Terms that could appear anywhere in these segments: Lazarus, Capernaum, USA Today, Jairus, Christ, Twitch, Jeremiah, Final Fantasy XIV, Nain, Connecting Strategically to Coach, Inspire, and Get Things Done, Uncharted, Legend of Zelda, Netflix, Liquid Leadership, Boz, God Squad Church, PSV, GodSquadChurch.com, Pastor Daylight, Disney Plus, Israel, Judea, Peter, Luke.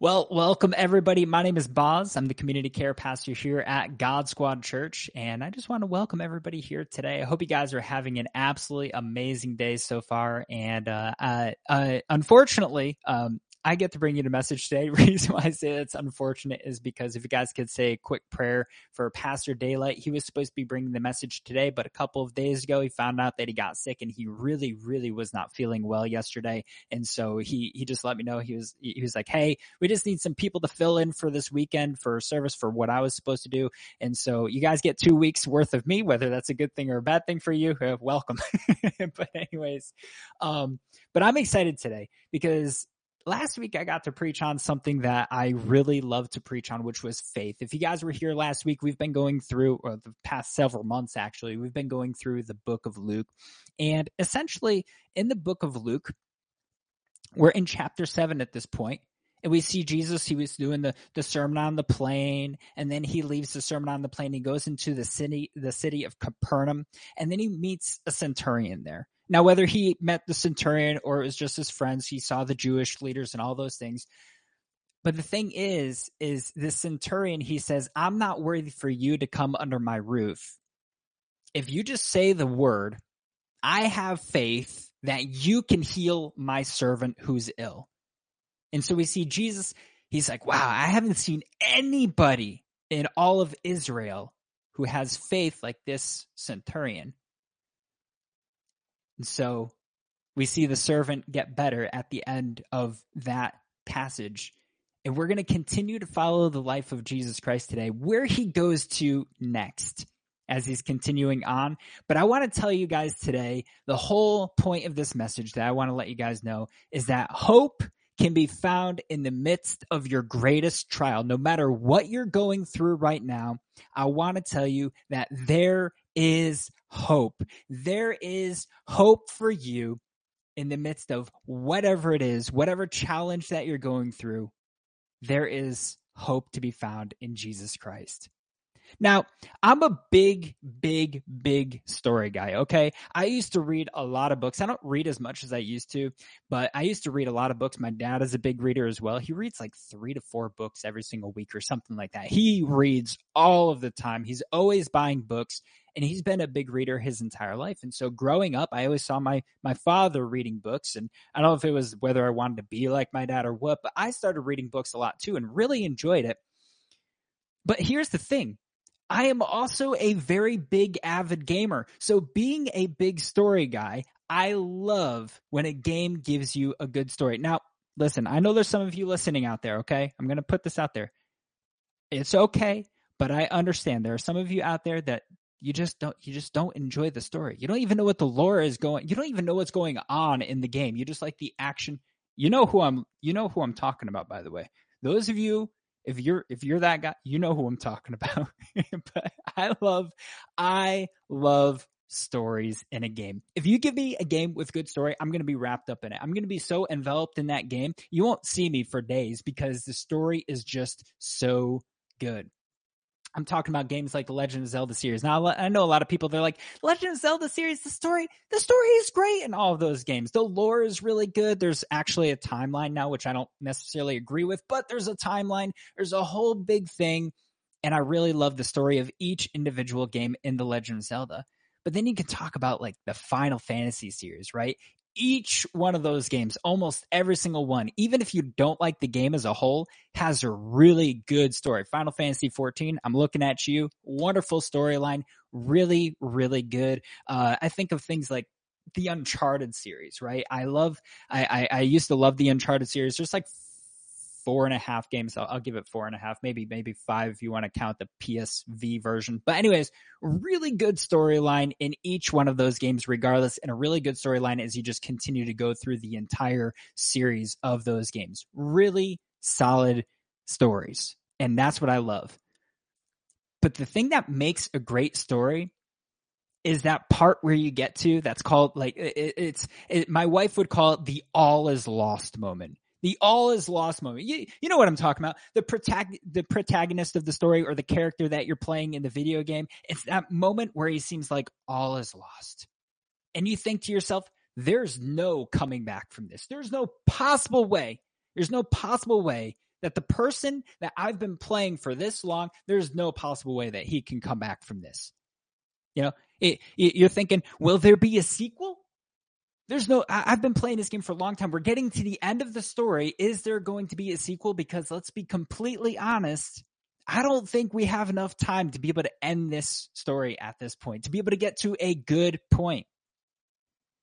Well, welcome everybody. My name is Boz. I'm the community care pastor here at God Squad Church, and I just want to welcome everybody here today. I hope you guys are having an absolutely amazing day so far, and unfortunately, I get to bring you the message today. The reason why I say that's unfortunate is because if you guys could say a quick prayer for Pastor Daylight. He was supposed to be bringing the message today, but a couple of days ago, he found out that he got sick and he really, really was not feeling well yesterday. And so he just let me know. He was like, hey, we just need some people to fill in for this weekend for service for what I was supposed to do. And so you guys get 2 weeks worth of me, whether that's a good thing or a bad thing for you. Welcome. But anyways, but I'm excited today because last week, I got to preach on something that I really love to preach on, which was faith. If you guys were here last week, we've been going through, or the past several months, actually, we've been going through the book of Luke. And essentially, in the book of Luke, we're in chapter 7 at this point. And we see Jesus, he was doing the Sermon on the Plain, and then he leaves the Sermon on the Plain. He goes into the city of Capernaum, and then he meets a centurion there. Now, whether he met the centurion or it was just his friends, he saw the Jewish leaders and all those things. But the thing is this centurion, he says, I'm not worthy for you to come under my roof. If you just say the word, I have faith that you can heal my servant who's ill. And so we see Jesus, he's like, wow, I haven't seen anybody in all of Israel who has faith like this centurion. And so we see the servant get better at the end of that passage. And we're going to continue to follow the life of Jesus Christ today, where he goes to next as he's continuing on. But I want to tell you guys today, the whole point of this message that I want to let you guys know is that hope can be found in the midst of your greatest trial. No matter what you're going through right now, I want to tell you that there is hope. There is hope for you in the midst of whatever it is, whatever challenge that you're going through. There is hope to be found in Jesus Christ. Now, I'm a big, big, big story guy, okay? I used to read a lot of books. I don't read as much as I used to, but I used to read a lot of books. My dad is a big reader as well. He reads like 3 to 4 books every single week or something like that. He reads all of the time. He's always buying books, and he's been a big reader his entire life. And so growing up, I always saw my father reading books, and I don't know if it was whether I wanted to be like my dad or what, but I started reading books a lot too and really enjoyed it. But here's the thing. I am also a very big avid gamer. So being a big story guy, I love when a game gives you a good story. Now, listen, I know there's some of you listening out there, okay? I'm going to put this out there. It's okay, but I understand there are some of you out there that you just don't enjoy the story. You don't even know what the lore is going. You don't even know what's going on in the game. You just like the action. You know who I'm talking about, by the way. Those of you, if you're that guy, you know who I'm talking about. But I love stories in a game. If you give me a game with good story, I'm going to be wrapped up in it. I'm going to be so enveloped in that game. You won't see me for days because the story is just so good. I'm talking about games like the Legend of Zelda series. Now, I know a lot of people, they're like, Legend of Zelda series, the story is great in all of those games. The lore is really good. There's actually a timeline now, which I don't necessarily agree with, but there's a timeline. There's a whole big thing, and I really love the story of each individual game in the Legend of Zelda. But then you can talk about like the Final Fantasy series, right? Each one of those games, almost every single one, even if you don't like the game as a whole, has a really good story. Final Fantasy XIV, I'm looking at you. Wonderful storyline. Really, really good. I think of things like the Uncharted series, right? I used to love the Uncharted series. There's like 4.5 games. I'll give it 4.5, maybe 5 if you want to count the PSV version. But anyways, really good storyline in each one of those games regardless, and a really good storyline as you just continue to go through the entire series of those games. Really solid stories, and that's what I love. But the thing that makes a great story is that part where you get to that's called like it's my wife would call it the all is lost moment. The all is lost moment. You know what I'm talking about. The protagonist of the story or the character that you're playing in the video game. It's that moment where he seems like all is lost. And you think to yourself, there's no coming back from this. There's no possible way. There's no possible way that the person that I've been playing for this long, there's no possible way that he can come back from this. You know, you're thinking, will there be a sequel? There's no, I've been playing this game for a long time. We're getting to the end of the story. Is there going to be a sequel? Because let's be completely honest, I don't think we have enough time to be able to end this story at this point, to be able to get to a good point.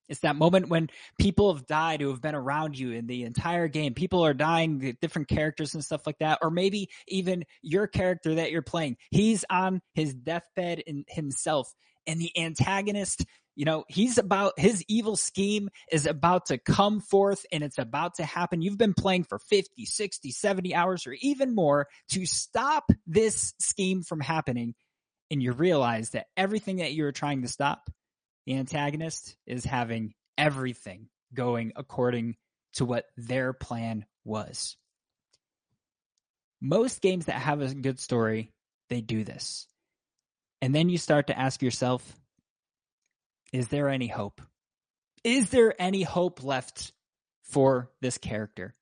It's that moment when people have died who have been around you in the entire game. People are dying, different characters and stuff like that. Or maybe even your character that you're playing. He's on his deathbed in himself. And the antagonist, you know, his evil scheme is about to come forth and it's about to happen. You've been playing for 50, 60, 70 hours or even more to stop this scheme from happening. And you realize that everything that you're trying to stop, the antagonist is having everything going according to what their plan was. Most games that have a good story, they do this. And then you start to ask yourself, is there any hope? Is there any hope left for this character?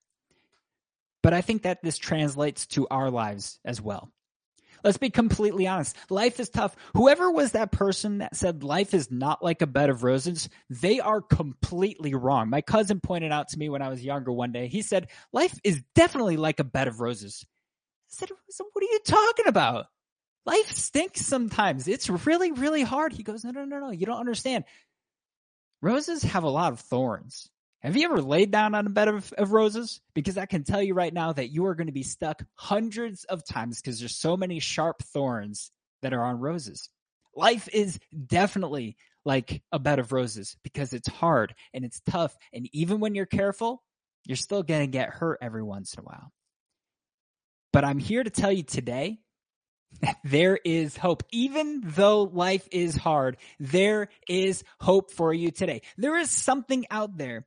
But I think that this translates to our lives as well. Let's be completely honest. Life is tough. Whoever was that person that said life is not like a bed of roses, they are completely wrong. My cousin pointed out to me when I was younger one day, he said, life is definitely like a bed of roses. I said, what are you talking about? Life stinks sometimes. It's really, really hard. He goes, no. You don't understand. Roses have a lot of thorns. Have you ever laid down on a bed of roses? Because I can tell you right now that you are going to be stuck hundreds of times because there's so many sharp thorns that are on roses. Life is definitely like a bed of roses because it's hard and it's tough. And even when you're careful, you're still going to get hurt every once in a while. But I'm here to tell you today that there is hope. Even though life is hard, there is hope for you today. There is something out there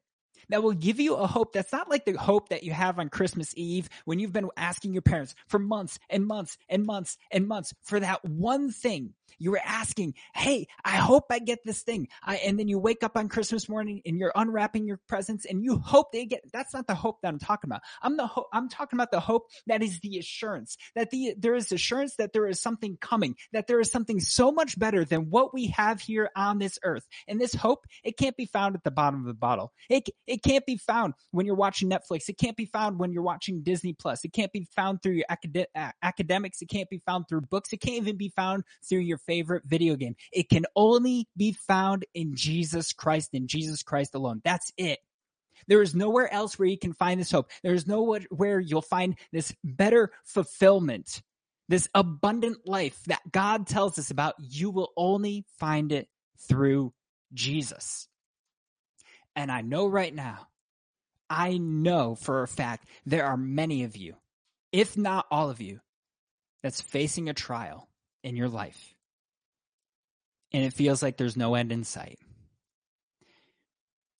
that will give you a hope that's not like the hope that you have on Christmas Eve when you've been asking your parents for months and months and months and months for that one thing. You were asking, hey, I hope I get this thing. And then you wake up on Christmas morning and you're unwrapping your presents and you hope they get it. That's not the hope that I'm talking about. I'm talking about the hope that is the assurance, that there is assurance that there is something coming, that there is something so much better than what we have here on this earth. And this hope, it can't be found at the bottom of the bottle. It can't be found when you're watching Netflix. It can't be found when you're watching Disney Plus. It can't be found through your academics. It can't be found through books. It can't even be found through your favorite video game. It can only be found in Jesus Christ and Jesus Christ alone. That's it. There is nowhere else where you can find this hope. There is nowhere where you'll find this better fulfillment, this abundant life that God tells us about. You will only find it through Jesus. And I know right now, I know for a fact there are many of you, if not all of you, that's facing a trial in your life. And it feels like there's no end in sight.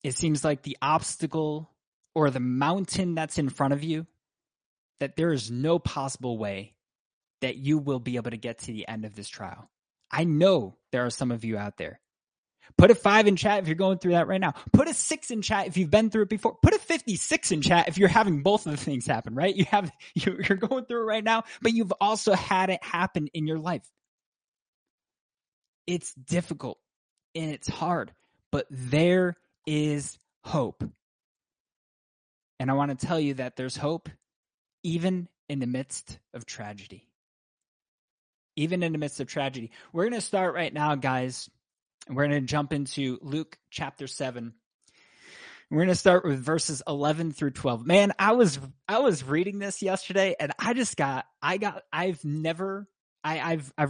It seems like the obstacle or the mountain that's in front of you, that there is no possible way that you will be able to get to the end of this trial. I know there are some of you out there. Put a 5 in chat if you're going through that right now. Put a 6 in chat if you've been through it before. Put a 56 in chat if you're having both of the things happen, right? You're going through it right now, but you've also had it happen in your life. It's difficult and it's hard, but there is hope. And I want to tell you that there's hope even in the midst of tragedy. Even in the midst of tragedy. We're going to start right now, guys. And we're going to jump into Luke chapter 7. We're going to start with verses 11 through 12. Man, I was reading this yesterday and I've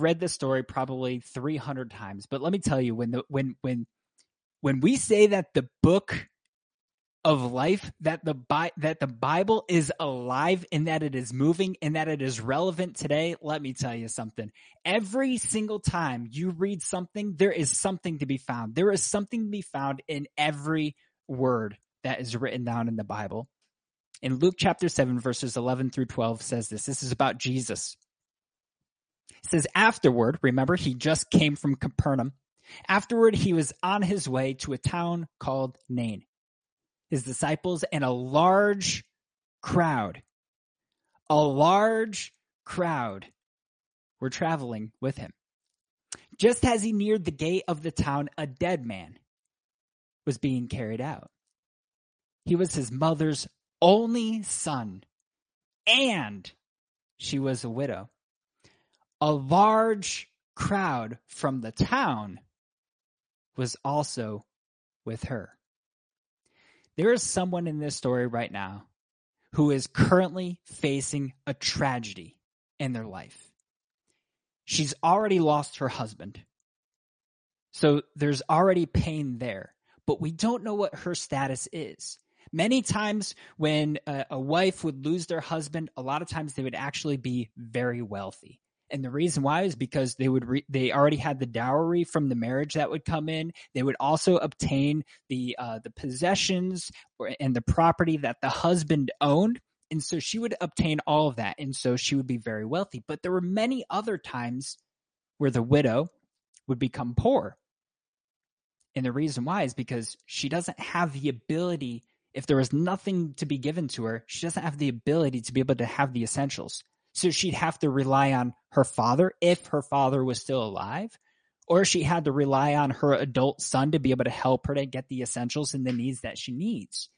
read this story probably 300 times, but let me tell you, when we say that the book of life, that the Bible is alive and that it is moving and that it is relevant today, let me tell you something. Every single time you read something, there is something to be found. There is something to be found in every word that is written down in the Bible. In Luke chapter 7, verses 11 through 12 says this. This is about Jesus. It says, afterward, remember, he just came from Capernaum. Afterward, he was on his way to a town called Nain. His disciples and a large crowd a large crowd were traveling with him. Just as he neared the gate of the town, a dead man was being carried out. He was his mother's only son, and she was a widow. A large crowd from the town was also with her. There is someone in this story right now who is currently facing a tragedy in their life. She's already lost her husband, so there's already pain there, but we don't know what her status is. Many times when a wife would lose their husband, a lot of times they would actually be very wealthy. And the reason why is because they already had the dowry from the marriage that would come in. They would also obtain the possessions and the property that the husband owned. And so she would obtain all of that. And so she would be very wealthy. But there were many other times where the widow would become poor. And the reason why is because she doesn't have the ability, if there was nothing to be given to her, she doesn't have the ability to be able to have the essentials. So she'd have to rely on her father if her father was still alive, or she had to rely on her adult son to be able to help her to get the essentials and the needs that she needs.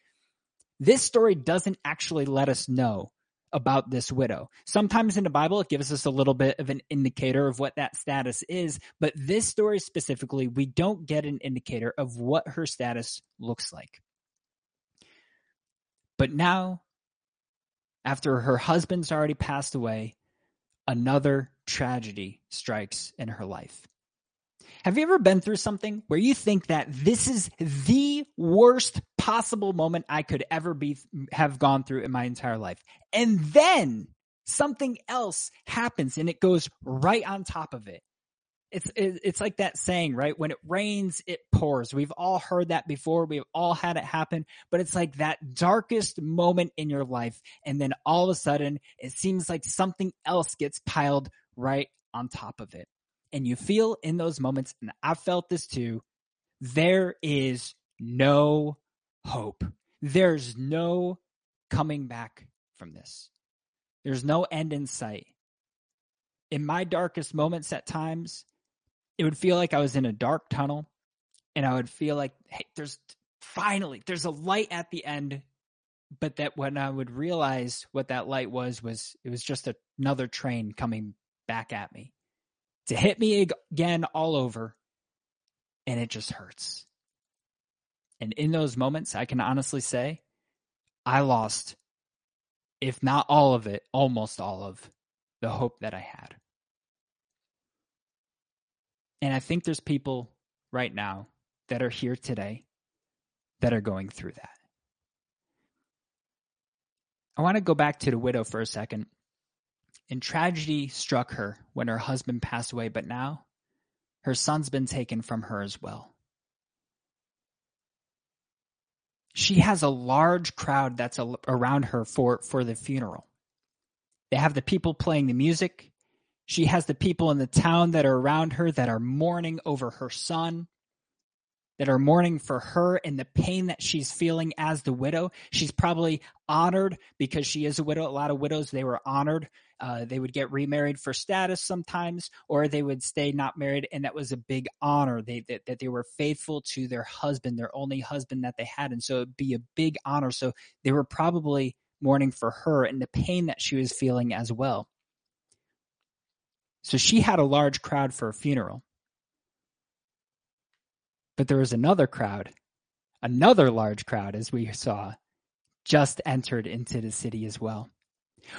This story doesn't actually let us know about this widow. Sometimes in the Bible, it gives us a little bit of an indicator of what that status is, but this story specifically, we don't get an indicator of what her status looks like. But now, after her husband's already passed away, another tragedy strikes in her life. Have you ever been through something where you think that this is the worst possible moment I could ever have gone through in my entire life? And then something else happens and it goes right on top of it. It's like that saying, right? When it rains, it pours. We've all heard that before. We've all had it happen, but it's like that darkest moment in your life. And then all of a sudden, it seems like something else gets piled right on top of it. And you feel in those moments, and I've felt this too, there is no hope. There's no coming back from this. There's no end in sight. In my darkest moments at times, it would feel like I was in a dark tunnel, and I would feel like, hey, there's a light at the end. But that when I would realize what that light was it was just another train coming back at me to hit me again all over. And it just hurts. And in those moments, I can honestly say I lost, if not all of it, almost all of the hope that I had. And I think there's people right now that are here today that are going through that. I want to go back to the widow for a second. And tragedy struck her when her husband passed away, but now her son's been taken from her as well. She has a large crowd that's around her for the funeral. They have the people playing the music. She has the people in the town that are around her that are mourning over her son, that are mourning for her and the pain that she's feeling as the widow. She's probably honored because she is a widow. A lot of widows, they were honored. They would get remarried for status sometimes, or they would stay not married, and that was a big honor that they were faithful to their husband, their only husband that they had, and so it'd be a big honor. So they were probably mourning for her and the pain that she was feeling as well. So she had a large crowd for a funeral. But there was another crowd, another large crowd, as we saw, just entered into the city as well.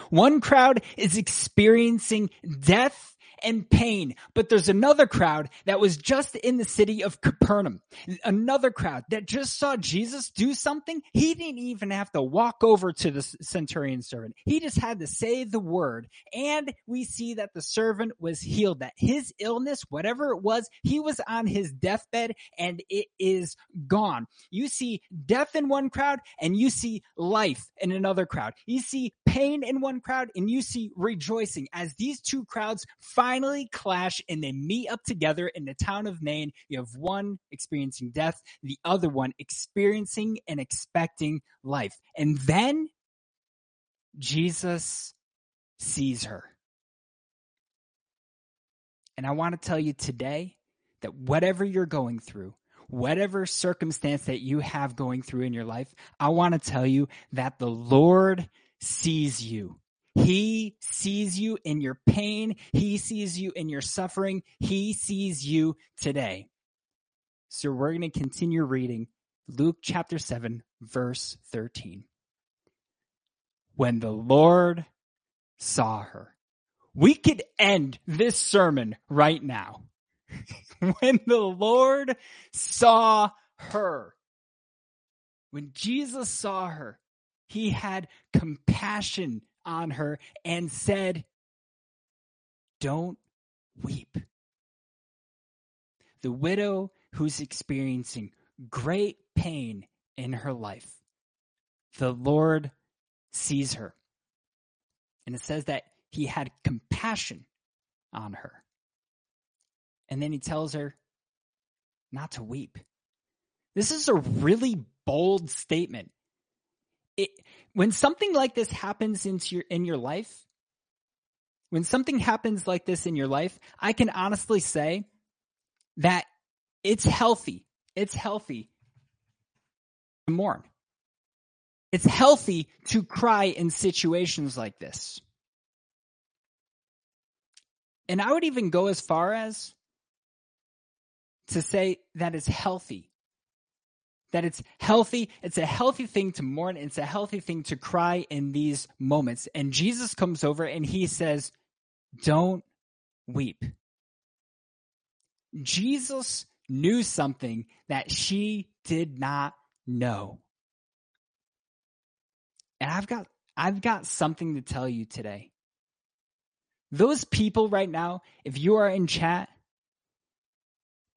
One crowd is experiencing death and pain, but there's another crowd that was just in the city of Capernaum, another crowd that just saw Jesus do something. He didn't even have to walk over to the centurion servant. He just had to say the word, and we see that the servant was healed, that his illness, whatever it was, he was on his deathbed, and it is gone. You see death in one crowd, and you see life in another crowd. You see pain in one crowd, and you see rejoicing as these two crowds finally clash and they meet up together in the town of Nain. You have one experiencing death, the other one experiencing and expecting life. And then Jesus sees her. And I want to tell you today that whatever you're going through, whatever circumstance that you have going through in your life, I want to tell you that the Lord sees you. He sees you in your pain. He sees you in your suffering. He sees you today. So we're going to continue reading Luke chapter 7, verse 13. When the Lord saw her. We could end this sermon right now. When the Lord saw her. When Jesus saw her, he had compassion on her and said, "Don't weep." The widow who's experiencing great pain in her life, the Lord sees her. And it says that he had compassion on her. And then he tells her not to weep. This is a really bold statement. When something like this happens in your life, I can honestly say that it's healthy. It's healthy to mourn. It's healthy to cry in situations like this. And I would even go as far as to say that it's healthy. That it's healthy. It's a healthy thing to mourn. It's a healthy thing to cry in these moments. And Jesus comes over and he says, "Don't weep." Jesus knew something that she did not know. And I've got something to tell you today. Those people right now, if you are in chat,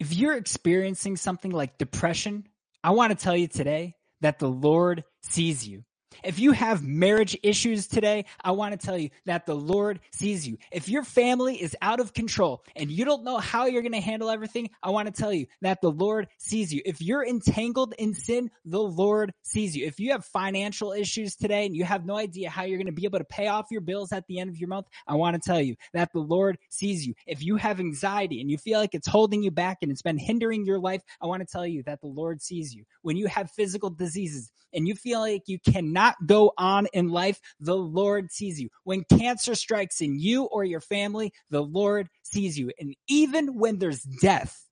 if you're experiencing something like depression, I want to tell you today that the Lord sees you. If you have marriage issues today, I want to tell you that the Lord sees you. If your family is out of control and you don't know how you're going to handle everything, I want to tell you that the Lord sees you. If you're entangled in sin, the Lord sees you. If you have financial issues today and you have no idea how you're going to be able to pay off your bills at the end of your month, I want to tell you that the Lord sees you. If you have anxiety and you feel like it's holding you back and it's been hindering your life, I want to tell you that the Lord sees you. When you have physical diseases and you feel like you cannot go on in life, the Lord sees you. When cancer strikes in you or your family, the Lord sees you. And even when there's death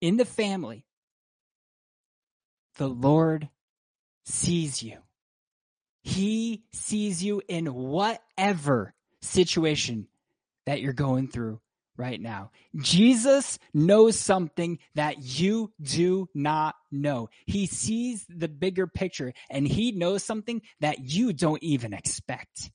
in the family, the Lord sees you. He sees you in whatever situation that you're going through right now. Jesus knows something that you do not know. He sees the bigger picture and he knows something that you don't even expect.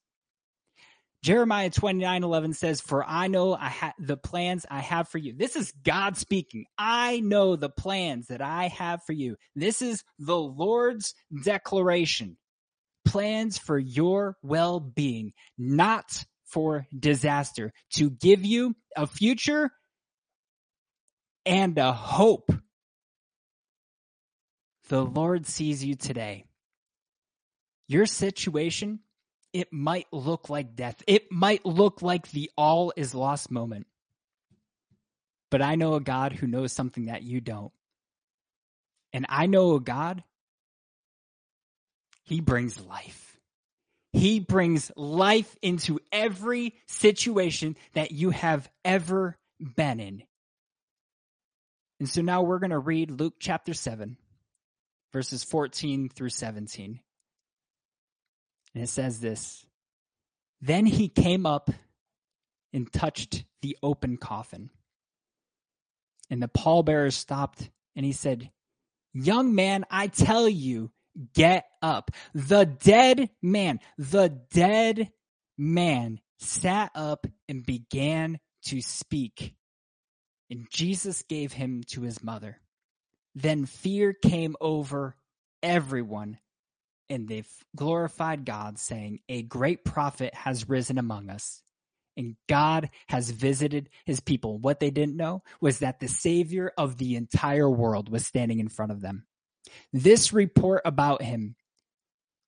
Jeremiah 29:11 says, "For I know the plans I have for you." This is God speaking. "I know the plans that I have for you." This is the Lord's declaration. Plans for your well-being, not for disaster, to give you a future and a hope. The Lord sees you today. Your situation, it might look like death. It might look like the all is lost moment. But I know a God who knows something that you don't. And I know a God, he brings life. He brings life into every situation that you have ever been in. And so now we're going to read Luke chapter 7, verses 14 through 17. And it says this: "Then he came up and touched the open coffin. And the pallbearer stopped and he said, 'Young man, I tell you, get up.' The dead man sat up and began to speak. And Jesus gave him to his mother. Then fear came over everyone, and they glorified God, saying, 'A great prophet has risen among us, and God has visited his people.'" What they didn't know was that the Savior of the entire world was standing in front of them. "This report about him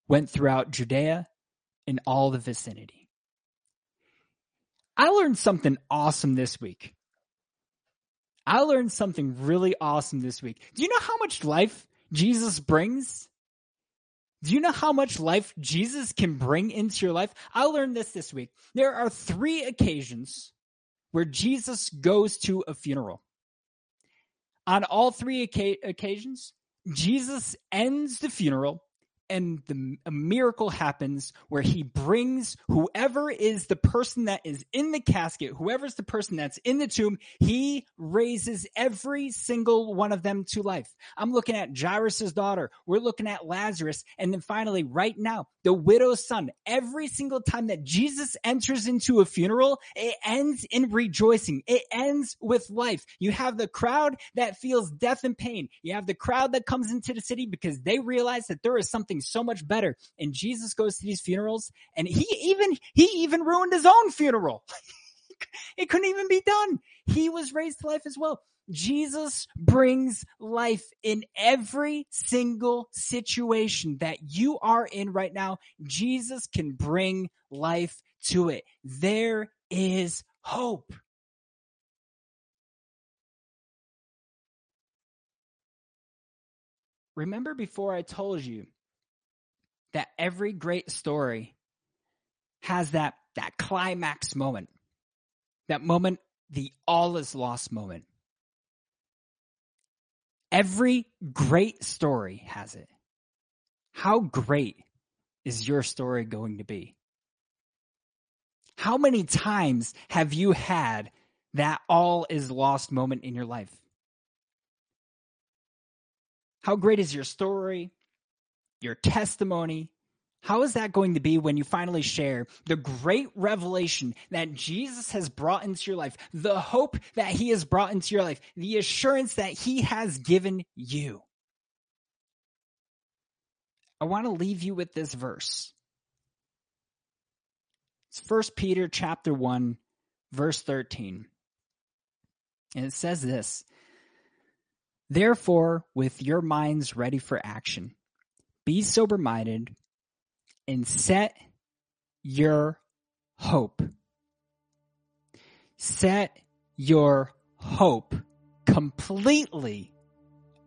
went throughout Judea and all the vicinity, I learned something awesome this week. I learned something really awesome this week. Do you know how much life Jesus brings? Do you know how much life Jesus can bring into your life? I learned this week. There are 3 occasions where Jesus goes to a funeral. On all 3 occasions, Jesus ends the funeral and a miracle happens where he brings whoever is the person that is in the casket, whoever's the person that's in the tomb, he raises every single one of them to life. I'm looking at Jairus' daughter. We're looking at Lazarus. And then finally, right now, the widow's son. Every single time that Jesus enters into a funeral, it ends in rejoicing. It ends with life. You have the crowd that feels death and pain. You have the crowd that comes into the city because they realize that there is something so much better. And Jesus goes to these funerals, and he even ruined his own funeral. It couldn't even be done. He was raised to life as well. Jesus brings life in every single situation that you are in right now. Jesus can bring life to it. There is hope. Remember before I told you that every great story has that climax moment, that moment, the all is lost moment. Every great story has it. How great is your story going to be? How many times have you had that all is lost moment in your life? How great is your story? Your testimony, how is that going to be when you finally share the great revelation that Jesus has brought into your life, the hope that he has brought into your life, the assurance that he has given you? I want to leave you with this verse. It's 1 Peter chapter 1, verse 13. And it says this, "Therefore, with your minds ready for action, be sober-minded and set your hope." Set your hope completely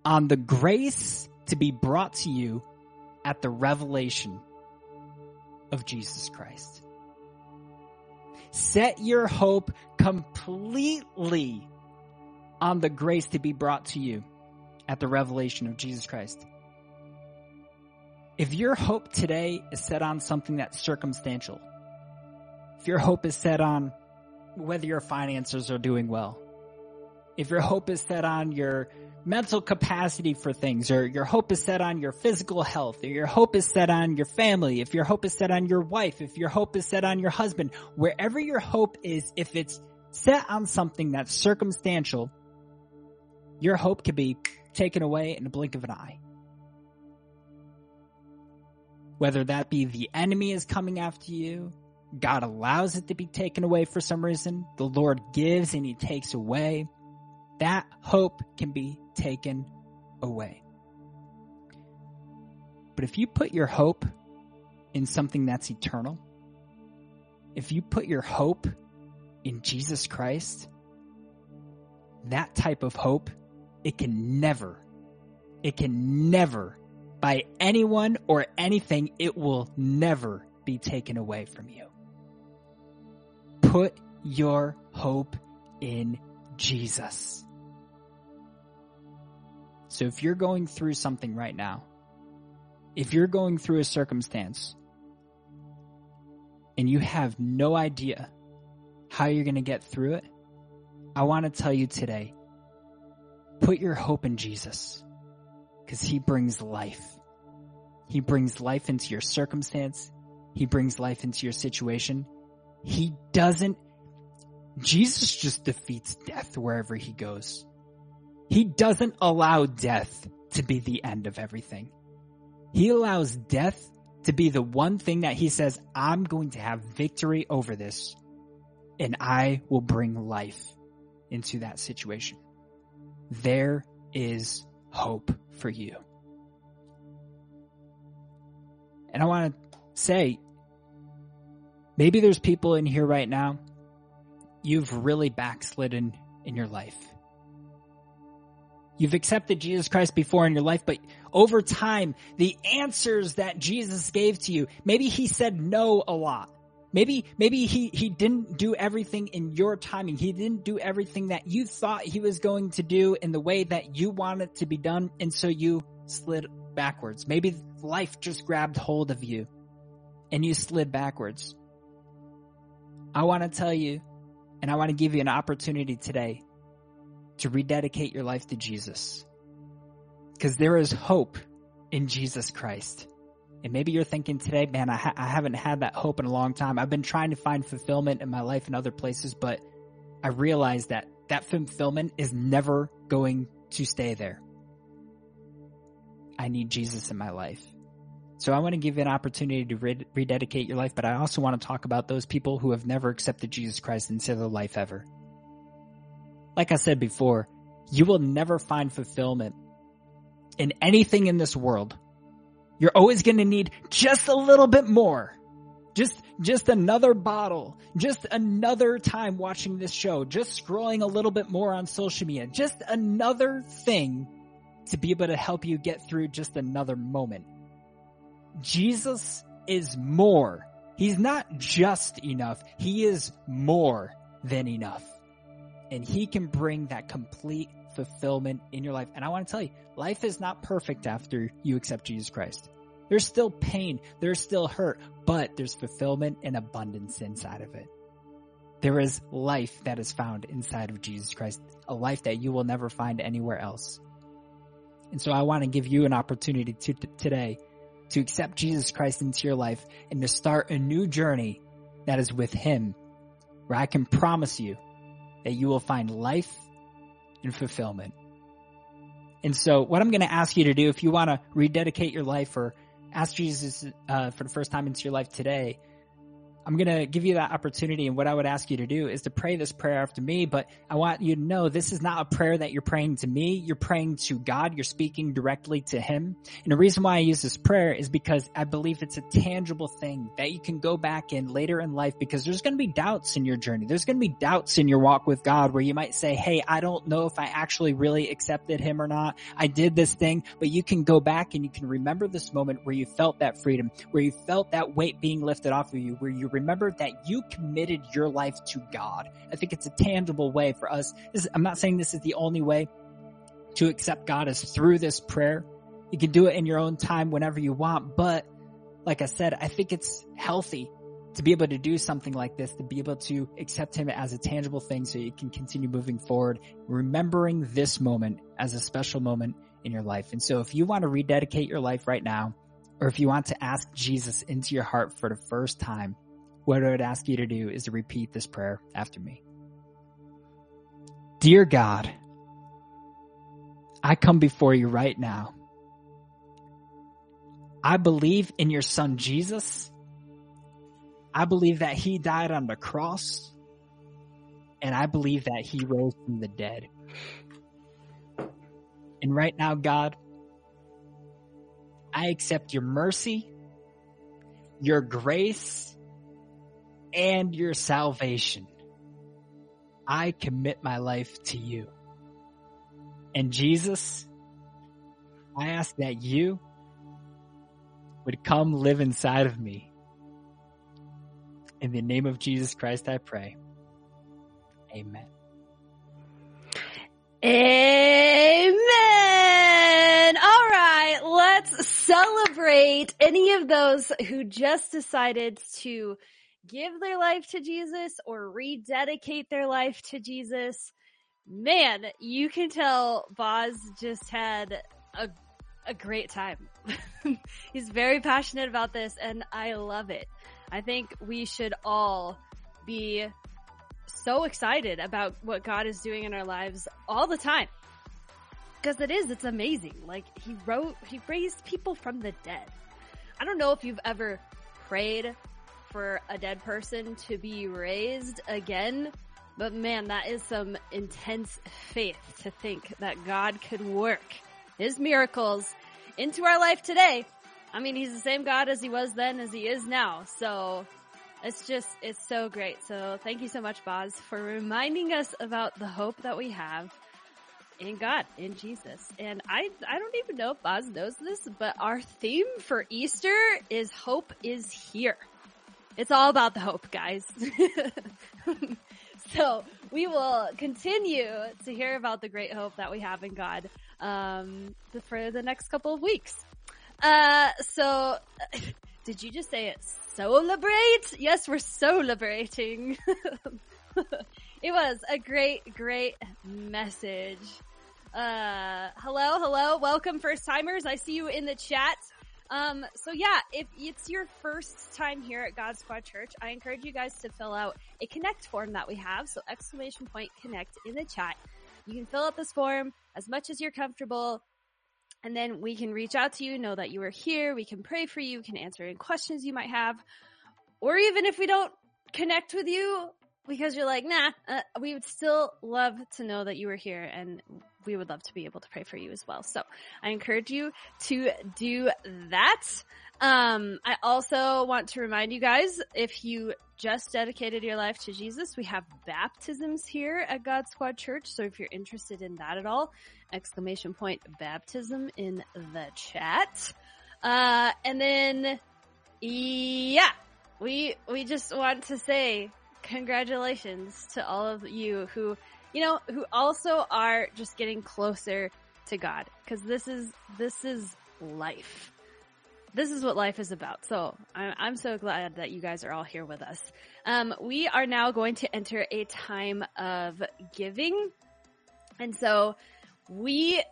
on the grace to be brought to you at the revelation of Jesus Christ. Set your hope completely on the grace to be brought to you at the revelation of Jesus Christ. If your hope today is set on something that's circumstantial, if your hope is set on whether your finances are doing well, if your hope is set on your mental capacity for things, or your hope is set on your physical health, or your hope is set on your family, if your hope is set on your wife, if your hope is set on your husband, wherever your hope is, if it's set on something that's circumstantial, your hope could be taken away in a blink of an eye. Whether that be the enemy is coming after you, God allows it to be taken away for some reason, the Lord gives and he takes away, that hope can be taken away. But if you put your hope in something that's eternal, if you put your hope in Jesus Christ, that type of hope, it can never by anyone or anything, it will never be taken away from you. Put your hope in Jesus. So if you're going through something right now, if you're going through a circumstance and you have no idea how you're going to get through it, I want to tell you today, put your hope in Jesus. Because he brings life. He brings life into your circumstance. He brings life into your situation. Jesus just defeats death wherever he goes. He doesn't allow death to be the end of everything. He allows death to be the one thing that he says, I'm going to have victory over this, and I will bring life into that situation. There is hope for you. And I want to say, maybe there's people in here right now you've really backslidden in your life. You've accepted Jesus Christ before in your life, but over time, the answers that Jesus gave to you, maybe he said no a lot. Maybe he didn't do everything in your timing. He didn't do everything that you thought he was going to do in the way that you want it to be done, and so you slid backwards. Maybe life just grabbed hold of you, and you slid backwards. I want to tell you, and I want to give you an opportunity today to rededicate your life to Jesus, because there is hope in Jesus Christ. And maybe you're thinking today, man, I haven't had that hope in a long time. I've been trying to find fulfillment in my life in other places, but I realized that that fulfillment is never going to stay there. I need Jesus in my life. So I want to give you an opportunity to rededicate your life, but I also want to talk about those people who have never accepted Jesus Christ into their life ever. Like I said before, you will never find fulfillment in anything in this world. You're always going to need just a little bit more. Just another bottle. Just another time watching this show. Just scrolling a little bit more on social media. Just another thing to be able to help you get through just another moment. Jesus is more. He's not just enough. He is more than enough. And he can bring that complete fulfillment in your life. And I want to tell you, life is not perfect after you accept Jesus Christ. There's still pain, there's still hurt, but there's fulfillment and abundance inside of it. There is life that is found inside of Jesus Christ, a life that you will never find anywhere else. And so I want to give you an opportunity today to accept Jesus Christ into your life and to start a new journey that is with him, where I can promise you that you will find life and fulfillment. And so what I'm going to ask you to do, if you want to rededicate your life or ask Jesus for the first time into your life today, I'm going to give you that opportunity. And what I would ask you to do is to pray this prayer after me, but I want you to know this is not a prayer that you're praying to me. You're praying to God. You're speaking directly to him. And the reason why I use this prayer is because I believe it's a tangible thing that you can go back in later in life, because there's going to be doubts in your journey. There's going to be doubts in your walk with God where you might say, hey, I don't know if I actually really accepted him or not. I did this thing, but you can go back and you can remember this moment where you felt that freedom, where you felt that weight being lifted off of you, where you remember that you committed your life to God. I think it's a tangible way for us. I'm not saying this is the only way to accept God is through this prayer. You can do it in your own time whenever you want. But like I said, I think it's healthy to be able to do something like this, to be able to accept him as a tangible thing so you can continue moving forward, remembering this moment as a special moment in your life. And so if you want to rededicate your life right now, or if you want to ask Jesus into your heart for the first time, what I would ask you to do is to repeat this prayer after me. Dear God, I come before you right now. I believe in your son, Jesus. I believe that he died on the cross, and I believe that he rose from the dead. And right now, God, I accept your mercy, your grace, and your salvation. I commit my life to you. And Jesus, I ask that you would come live inside of me. In the name of Jesus Christ, I pray. Amen. Amen. All right, let's celebrate any of those who just decided to give their life to Jesus or rededicate their life to Jesus. Man, you can tell Boz just had a great time. He's very passionate about this, and I love it. I think we should all be so excited about what God is doing in our lives all the time, because it's amazing. Like, he raised people from the dead. I don't know if you've ever prayed for a dead person to be raised again, but man, that is some intense faith to think that God could work his miracles into our life today. I mean, he's the same God as he was then as he is now. So It's so great. So thank you so much, Boz, for reminding us about the hope that we have in God, in Jesus. And I don't even know if Boz knows this, but our theme for Easter is hope is here. It's all about the hope, guys. So we will continue to hear about the great hope that we have in God for the next couple of weeks. So did you just say it? Celebrate? Yes, we're celebrating. It was a great, great message. Hello. Welcome, first timers. I see you in the chat. So yeah, if it's your first time here at God Squad Church, I encourage you guys to fill out a connect form that we have. So !connect in the chat. You can fill out this form as much as you're comfortable, and then we can reach out to you, know that you are here. We can pray for you, we can answer any questions you might have, or even if we don't connect with you because you're like, nah, we would still love to know that you were here, and we would love to be able to pray for you as well. So I encourage you to do that. I also want to remind you guys, if you just dedicated your life to Jesus, we have baptisms here at God Squad Church. So if you're interested in that at all, !baptism in the chat. And then, yeah, we just want to say congratulations to all of you who also are just getting closer to God, because this is life. This is what life is about. So I'm so glad that you guys are all here with us. We are now going to enter a time of giving. And so we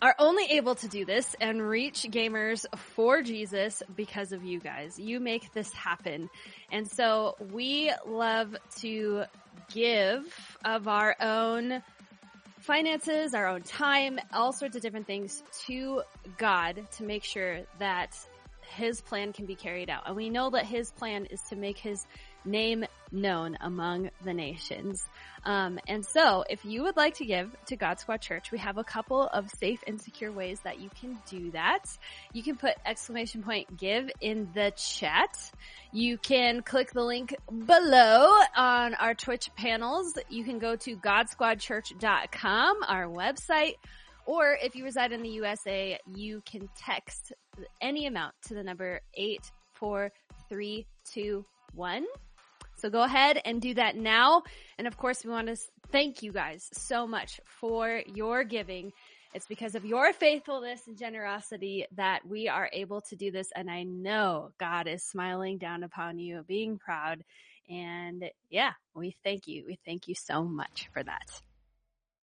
are only able to do this and reach gamers for Jesus because of you guys. You make this happen. And so we love to give of our own finances, our own time, all sorts of different things to God to make sure that his plan can be carried out. And we know that his plan is to make his name known among the nations. And so if you would like to give to God Squad Church, we have a couple of safe and secure ways that you can do that. You can put !give in the chat. You can click the link below on our Twitch panels. You can go to GodSquadChurch.com, our website, or if you reside in the USA, you can text any amount to the number 84321. So go ahead and do that now. And of course, we want to thank you guys so much for your giving. It's because of your faithfulness and generosity that we are able to do this. And I know God is smiling down upon you, being proud. And yeah, we thank you. We thank you so much for that.